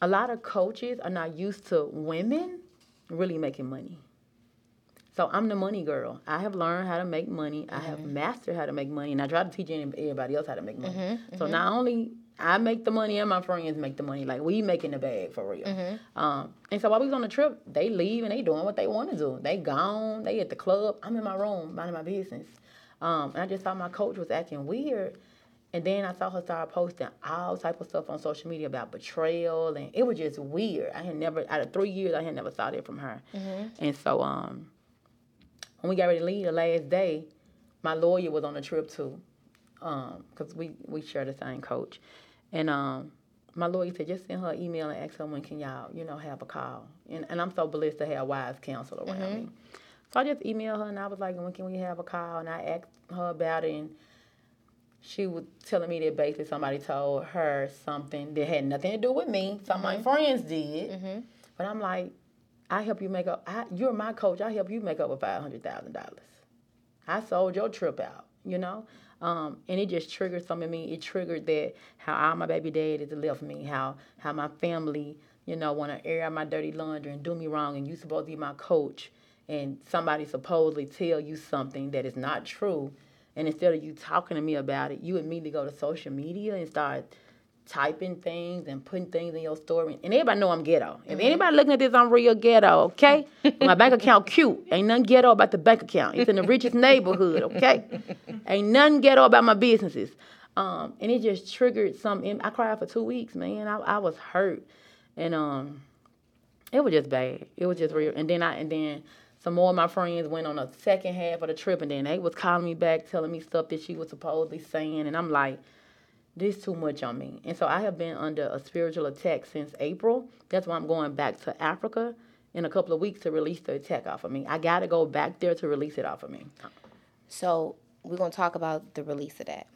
a lot of coaches are not used to women really making money. So I'm the money girl. I have learned how to make money. Mm-hmm. I have mastered how to make money. And I try to teach everybody else how to make money. Mm-hmm. So not only I make the money and my friends make the money. Like, we making the bag for real. Mm-hmm. And so while we was on the trip, they leave and they doing what they want to do. They gone. They at the club. I'm in my room minding my business. And I just saw my coach was acting weird. And then I saw her start posting all type of stuff on social media about betrayal. And it was just weird. I had never, out of 3 years, I had never saw that from her. Mm-hmm. And so when we got ready to leave the last day, my lawyer was on the trip too. Because we share the same coach. And my lawyer said, just send her an email and ask her when can y'all, have a call. And I'm so blessed to have wise counsel around mm-hmm. me. So I just emailed her, and I was like, when can we have a call? And I asked her about it, and she was telling me that basically somebody told her something that had nothing to do with me. Some mm-hmm. of my friends did. Mm-hmm. But I'm like, I help you make up. You're my coach. I help you make up with $500,000. I sold your trip out, And it just triggered something in me. It triggered that how all my baby daddies left me, how my family, want to air out my dirty laundry and do me wrong, and you supposed to be my coach, and somebody supposedly tell you something that is not true, and instead of you talking to me about it, you immediately go to social media and start typing things and putting things in your story. And everybody know I'm ghetto. If anybody looking at this, I'm real ghetto, okay? My bank account cute. Ain't nothing ghetto about the bank account. It's in the richest neighborhood, okay? Ain't nothing ghetto about my businesses. And it just triggered something. I cried for 2 weeks, man. I was hurt. And it was just bad. It was just real. And then some more of my friends went on the second half of the trip, and then they was calling me back, telling me stuff that she was supposedly saying. And I'm like, this too much on me. And so I have been under a spiritual attack since April. That's why I'm going back to Africa in a couple of weeks to release the attack off of me. I got to go back there to release it off of me. So we're going to talk about the release of that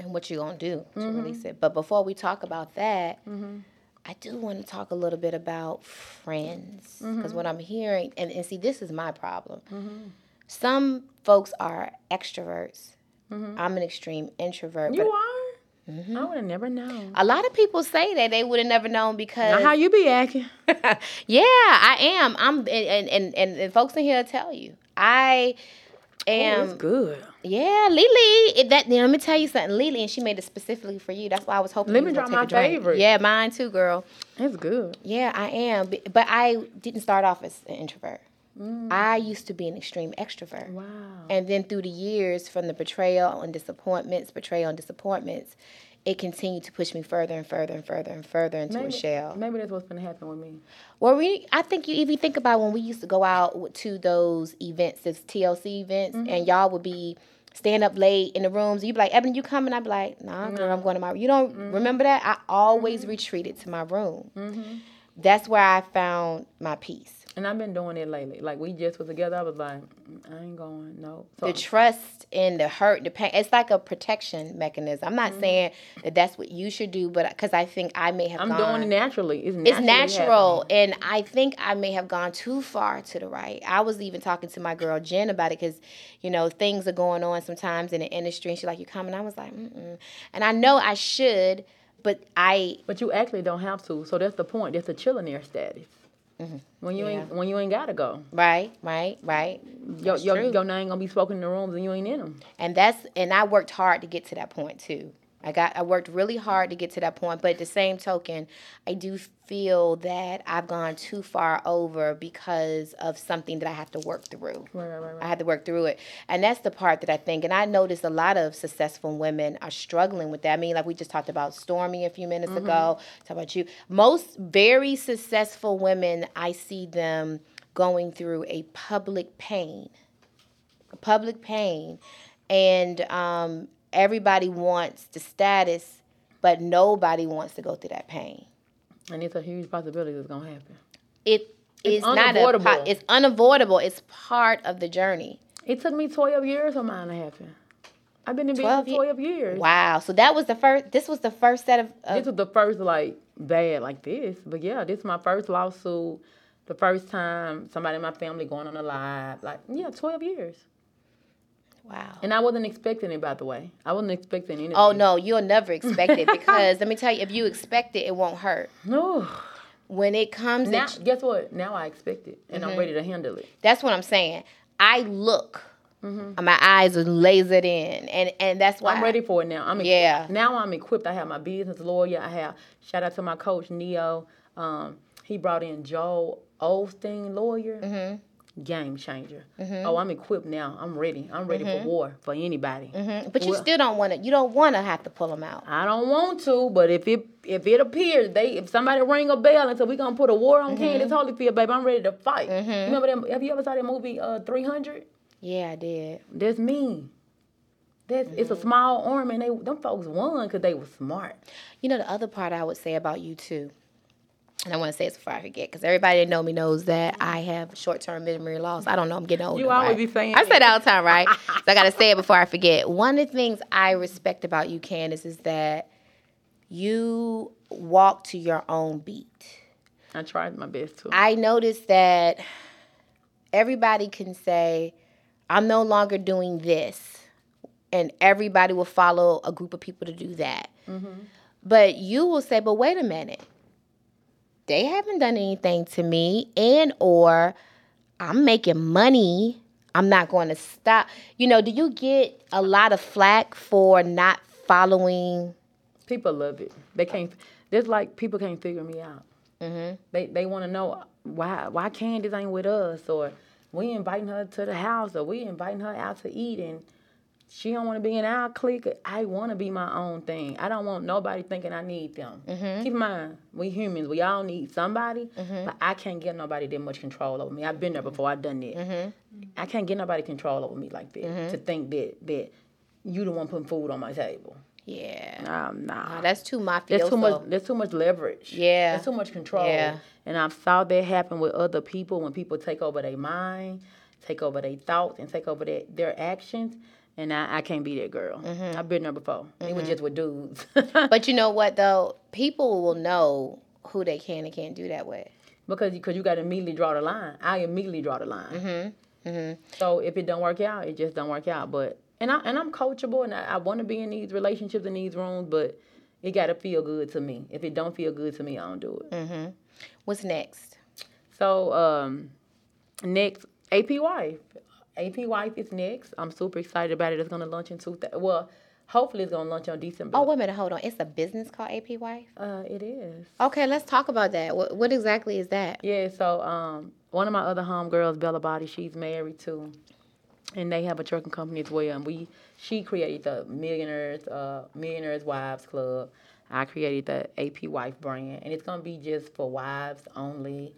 and what you're going to do to mm-hmm. release it. But before we talk about that, mm-hmm. I do want to talk a little bit about friends. Because mm-hmm. what I'm hearing, and see, this is my problem. Mm-hmm. Some folks are extroverts. Mm-hmm. I'm an extreme introvert. You are? Mm-hmm. I would have never known. A lot of people say that they would have never known because not how you be acting. Yeah, I am. And folks in here will tell you I am. Oh, that's good. Yeah, Lily. Let me tell you something, Lily, and she made it specifically for you. That's why I was hoping. Lemon drop my favorite. Yeah, mine too, girl. That's good. Yeah, I am. But I didn't start off as an introvert. Mm. I used to be an extreme extrovert. Wow. And then through the years, from the betrayal and disappointments, it continued to push me further and further and further and further into a shell. Maybe that's what's been happening with me. Well, I think you even think about when we used to go out to those events, those TLC events, mm-hmm. and y'all would be staying up late in the rooms. You'd be like, Ebony, you coming? I'd be like, nah, girl, I'm going to my room. You don't mm-hmm. remember that? I always mm-hmm. retreated to my room. Mm-hmm. that's where I found my peace. And I've been doing it lately. Like, we just was together. I was like, I ain't going, no. So the trust and the hurt, the pain, it's like a protection mechanism. I'm not saying that that's what you should do, but because I think I may have I'm doing it naturally. It's natural. And I think I may have gone too far to the right. I was even talking to my girl Jen about it because, you know, things are going on sometimes in the industry. And she's like, you coming? I was like, mm-mm. And I know I should, but I... But you actually don't have to. So that's the point. That's a chillionaire status. Mm-hmm. When you ain't gotta go. Right. Your name gonna be spoken in the rooms and you ain't in them. And I worked hard to get to that point too. I worked really hard to get to that point, but at the same token, I do feel that I've gone too far over because of something that I have to work through. Right. I had to work through it. And that's the part that I think, and I noticed a lot of successful women are struggling with that. I mean, like we just talked about Stormy a few minutes ago, talked about you. Most very successful women, I see them going through a public pain. And, everybody wants the status, but nobody wants to go through that pain. And it's a huge possibility that's going to happen. It's unavoidable. It's unavoidable. It's part of the journey. It took me 12 years for mine to happen. I've been in business 12 years. Wow. So that was this was the first set of... This was the first, like, bad like this. But, yeah, this is my first lawsuit. The first time somebody in my family going on a live. Like, yeah, 12 years. Wow. And I wasn't expecting it, by the way. I wasn't expecting anything. Oh, no, you'll never expect it because, let me tell you, if you expect it, it won't hurt. No. When it comes... Now, guess what? Now I expect it, and I'm ready to handle it. That's what I'm saying. I look. Mm-hmm. My eyes are lasered in, and that's why... I'm ready for it now. Now I'm equipped. I have my business lawyer. I have... Shout out to my coach, Neo. He brought in Joel Osteen, lawyer. Mm-hmm. Game changer. Mm-hmm. Oh, I'm equipped now. I'm ready. I'm ready for war for anybody. Mm-hmm. But you still don't want to. You don't want to have to pull them out. I don't want to. But if it appears if somebody ring a bell and said we gonna put a war on Candace Holyfield, baby, I'm ready to fight. Mm-hmm. You remember that? Have you ever saw that movie 300? Yeah, I did. That's me. It's a small arm, and them folks won because they were smart. You know the other part I would say about you too. And I want to say this before I forget, because everybody that knows me knows that I have short-term memory loss. I don't know. I'm getting older. You always be saying I say that all the time, right? So I got to say it before I forget. One of the things I respect about you, Candace, is that you walk to your own beat. I tried my best, too. I noticed that everybody can say, I'm no longer doing this, and everybody will follow a group of people to do that. Mm-hmm. But you will say, but wait a minute. They haven't done anything to me, and or I'm making money. I'm not going to stop. You know, do you get a lot of flack for not following? People love it. They can't. There's like people can't figure me out. Mm-hmm. They want to know why Candace ain't with us, or we inviting her to the house, or we inviting her out to eat, and she don't want to be in our clique. I want to be my own thing. I don't want nobody thinking I need them. Mm-hmm. Keep in mind, we humans. We all need somebody, but I can't get nobody that much control over me. I've been there before. I've done that. Mm-hmm. I can't get nobody control over me like that to think that you the one putting food on my table. Yeah. Nah. That's too mafioso. That's too much leverage. Yeah. That's too much control. Yeah. And I've saw that happen with other people when people take over their mind, take over their thoughts, and take over their actions. And I can't be that girl. Mm-hmm. I've been there before. Mm-hmm. It was just with dudes. But you know what, though? People will know who they can and can't do that with. Because you got to immediately draw the line. I immediately draw the line. Mm-hmm. Mm-hmm. So if it don't work out, it just don't work out. But I'm coachable, and I want to be in these relationships, in these rooms, but it got to feel good to me. If it don't feel good to me, I don't do it. Mm-hmm. What's next? So next, AP Wife. AP Wife is next. I'm super excited about it. It's going to launch in hopefully it's going to launch on December. Oh, wait a minute. Hold on. It's a business called AP Wife? It is. Okay, let's talk about that. What exactly is that? Yeah, so one of my other homegirls, Bella Body, she's married too. And they have a trucking company as well. And she created the Millionaires Wives Club. I created the AP Wife brand. And it's going to be just for wives only.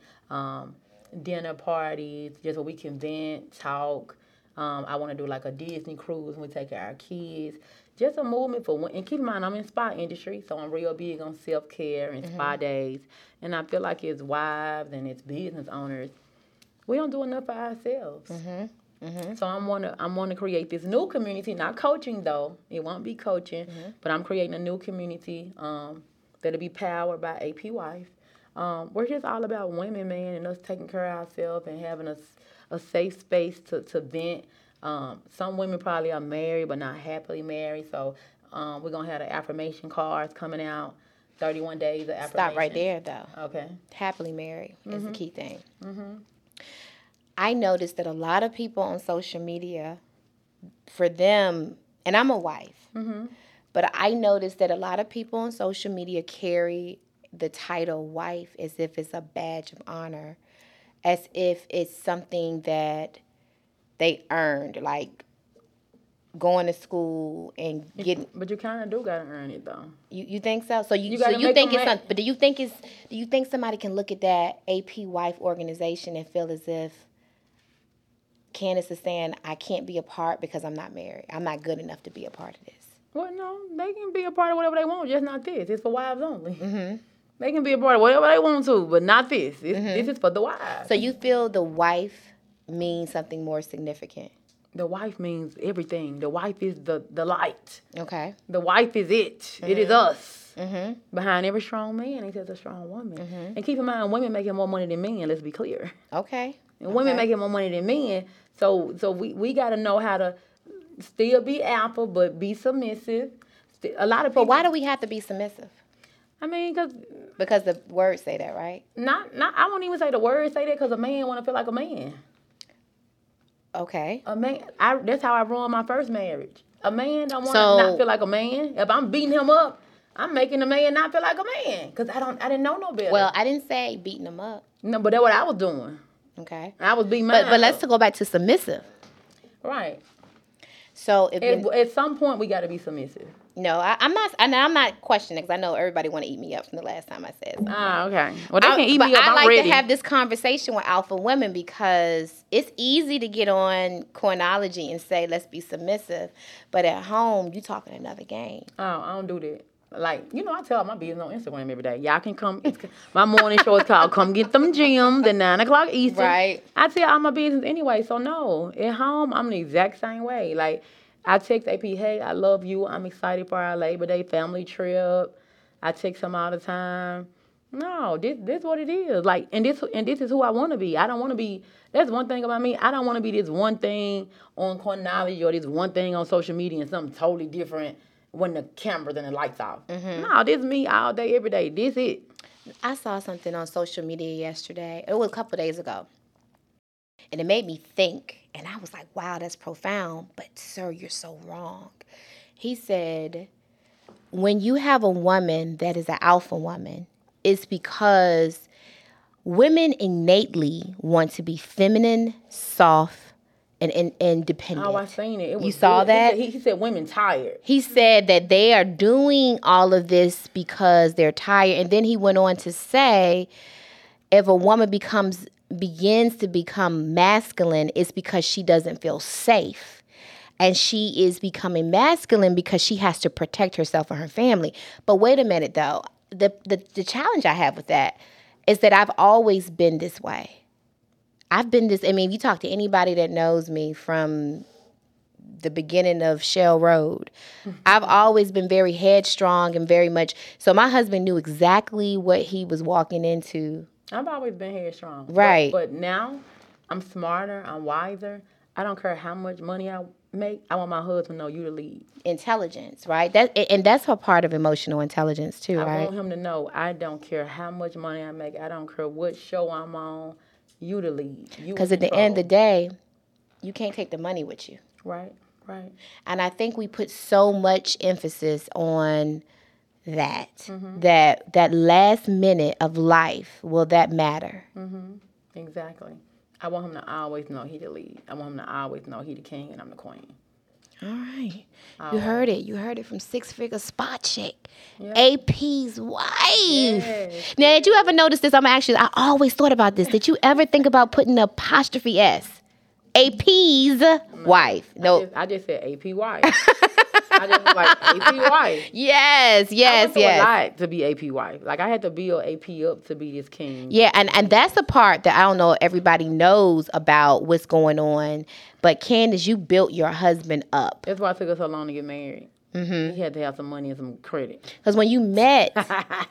Dinner parties, just where we can vent, talk. I want to do like a Disney cruise when we take our kids. just a movement for one. And keep in mind, I'm in spa industry, so I'm real big on self-care and spa days. And I feel like as wives and as business owners, we don't do enough for ourselves. So I'm wanna create this new community. Not coaching, though. It won't be coaching. But I'm creating a new community that'll be powered by AP Wife. We're just all about women, man, and us taking care of ourselves and having a safe space to vent. Some women probably are married but not happily married. So we're going to have the affirmation cards coming out, 31 days of affirmation. Stop right there, though. Okay. Happily married is the key thing. I noticed that a lot of people on social media, for them, and I'm a wife, but I noticed that a lot of people on social media carry the title wife as if it's a badge of honor, as if it's something that they earned, like going to school and getting. But you kind of do gotta earn it, though. You think so? So you think it's something. But do you think somebody can look at that AP Wife organization and feel as if Candace is saying, I can't be a part because I'm not married. I'm not good enough to be a part of this. Well, no, they can be a part of whatever they want, just not this. It's for wives only. They can be a part of whatever they want to, but not this. This is for the wives. So you feel the wife means something more significant? The wife means everything. The wife is the light. Okay. The wife is it. It is us. Behind every strong man, there's a strong woman. And keep in mind, women making more money than men, let's be clear. Okay. And women making more money than men, so we got to know how to still be alpha, but be submissive. A lot of people... But why do we have to be submissive? I mean, because the words say that, right? Not. I won't even say the words say that, because a man want to feel like a man. Okay. A man. That's how I ruined my first marriage. A man don't want to not feel like a man. If I'm beating him up, I'm making a man not feel like a man, because I didn't know no better. Well, I didn't say beating him up. No, but that's what I was doing. Okay. I was beating mine. But let's go back to submissive. Right. So if at some point we got to be submissive. No, I'm not questioning, because I know everybody want to eat me up from the last time I said something. Oh, okay. Well, they can eat me up. I like to have this conversation with alpha women, because it's easy to get on Coinology and say, let's be submissive. But at home, you talking another game. Oh, I don't do that. Like, you know, I tell my business on Instagram every day. Y'all can come. My morning show is called Come Get Them Gems at 9 o'clock Eastern. Right. I tell all my business anyway. So, no, at home, I'm the exact same way. Like, I text AP, hey, I love you. I'm excited for our Labor Day family trip. I text him all the time. No, this what it is. Like, and this is who I want to be. I don't want to be. That's one thing about me. I don't want to be this one thing on Coinology or this one thing on social media and something totally different when the cameras and the lights off. No, this is me all day, every day. This it. I saw something on social media yesterday. It was a couple days ago. And it made me think. And I was like, wow, that's profound. But, sir, you're so wrong. He said, when you have a woman that is an alpha woman, it's because women innately want to be feminine, soft, and independent. Oh, I seen it. You saw good. That? He said women tired. He said that they are doing all of this because they're tired. And then he went on to say, if a woman begins to become masculine, it's because she doesn't feel safe. And she is becoming masculine because she has to protect herself and her family. But wait a minute, though. The challenge I have with that is that I've always been this way. I've been this. I mean, if you talk to anybody that knows me from the beginning of Shell Road, I've always been very headstrong and very much. So my husband knew exactly what he was walking into. I've always been headstrong. Right. But now I'm smarter. I'm wiser. I don't care how much money I make. I want my husband to know you to lead. Intelligence, right? That's a part of emotional intelligence, too, right? I want him to know I don't care how much money I make. I don't care what show I'm on. You to lead. Because at the end of the day, you can't take the money with you. Right, right. And I think we put so much emphasis on that, that last minute of life, will that matter? Exactly. I want him to always know he to lead. I want him to always know he the king and I'm the queen. All right. You heard it. You heard it from Six Figure Spa Chick, AP's wife. Yes. Now, did you ever notice this? I always thought about this. Did you ever think about putting an apostrophe S? AP's wife. No. I just said AP wife. I just was like, AP Wife. Yes. I went through a lot to be AP Wife. Like, I had to build AP up to be this king. Yeah, and that's the part that I don't know if everybody knows about what's going on. But Candace, you built your husband up. That's why it took us so long to get married. Mm-hmm. He had to have some money and some credit. Because when you met,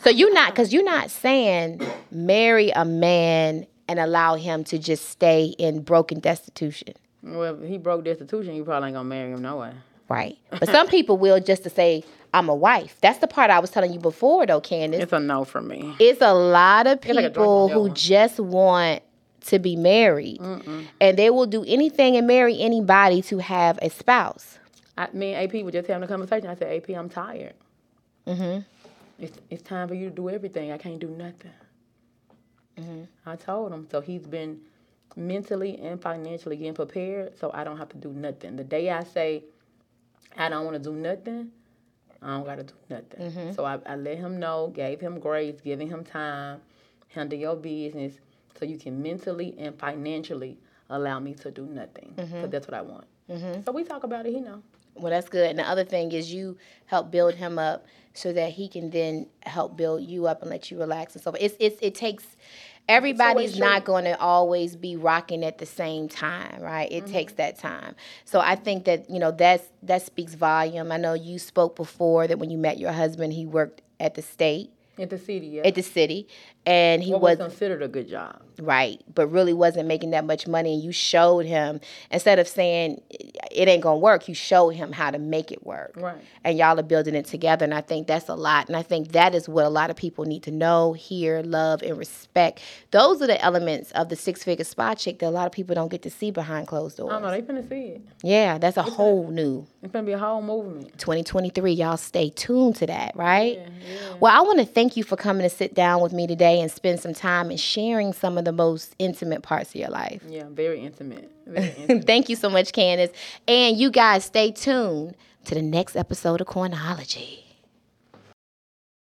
you're not saying marry a man and allow him to just stay in broken destitution. Well, if he broke destitution, you probably ain't going to marry him no way. Right. But some people will just to say, I'm a wife. That's the part I was telling you before, though, Candace. It's a no for me. It's a lot of people who just want to be married. Mm-mm. And they will do anything and marry anybody to have a spouse. Me and AP were just having a conversation. I said, AP, I'm tired. Mm-hmm. It's time for you to do everything. I can't do nothing. Mm-hmm. I told him. So he's been mentally and financially getting prepared so I don't have to do nothing. The day I say I don't want to do nothing, I don't got to do nothing. Mm-hmm. So I let him know, gave him grace, giving him time, handle your business so you can mentally and financially allow me to do nothing. Mm-hmm. So that's what I want. Mm-hmm. So we talk about it, he know. Well, that's good. And the other thing is you help build him up so that he can then help build you up and let you relax and so forth. It takes... Everybody's not going to always be rocking at the same time, right? It mm-hmm. takes that time. So I think that, that speaks volume. I know you spoke before that when you met your husband, he worked at the state. At the city, yeah. At the city. And he was considered a good job. Right. But really wasn't making that much money. And you showed him, instead of saying it ain't going to work, you showed him how to make it work. Right. And y'all are building it together. And I think that's a lot. And I think that is what a lot of people need to know, hear, love, and respect. Those are the elements of the six-figure spa chick that a lot of people don't get to see behind closed doors. I don't know. They finna see it. Yeah. That's a whole new. It's finna be a whole movement. 2023. Y'all stay tuned to that, right? Yeah. Well, I want to thank you for coming to sit down with me today and spend some time and sharing some of the most intimate parts of your life. Yeah, very intimate. Very intimate. Thank you so much, Candace. And you guys stay tuned to the next episode of Coinology.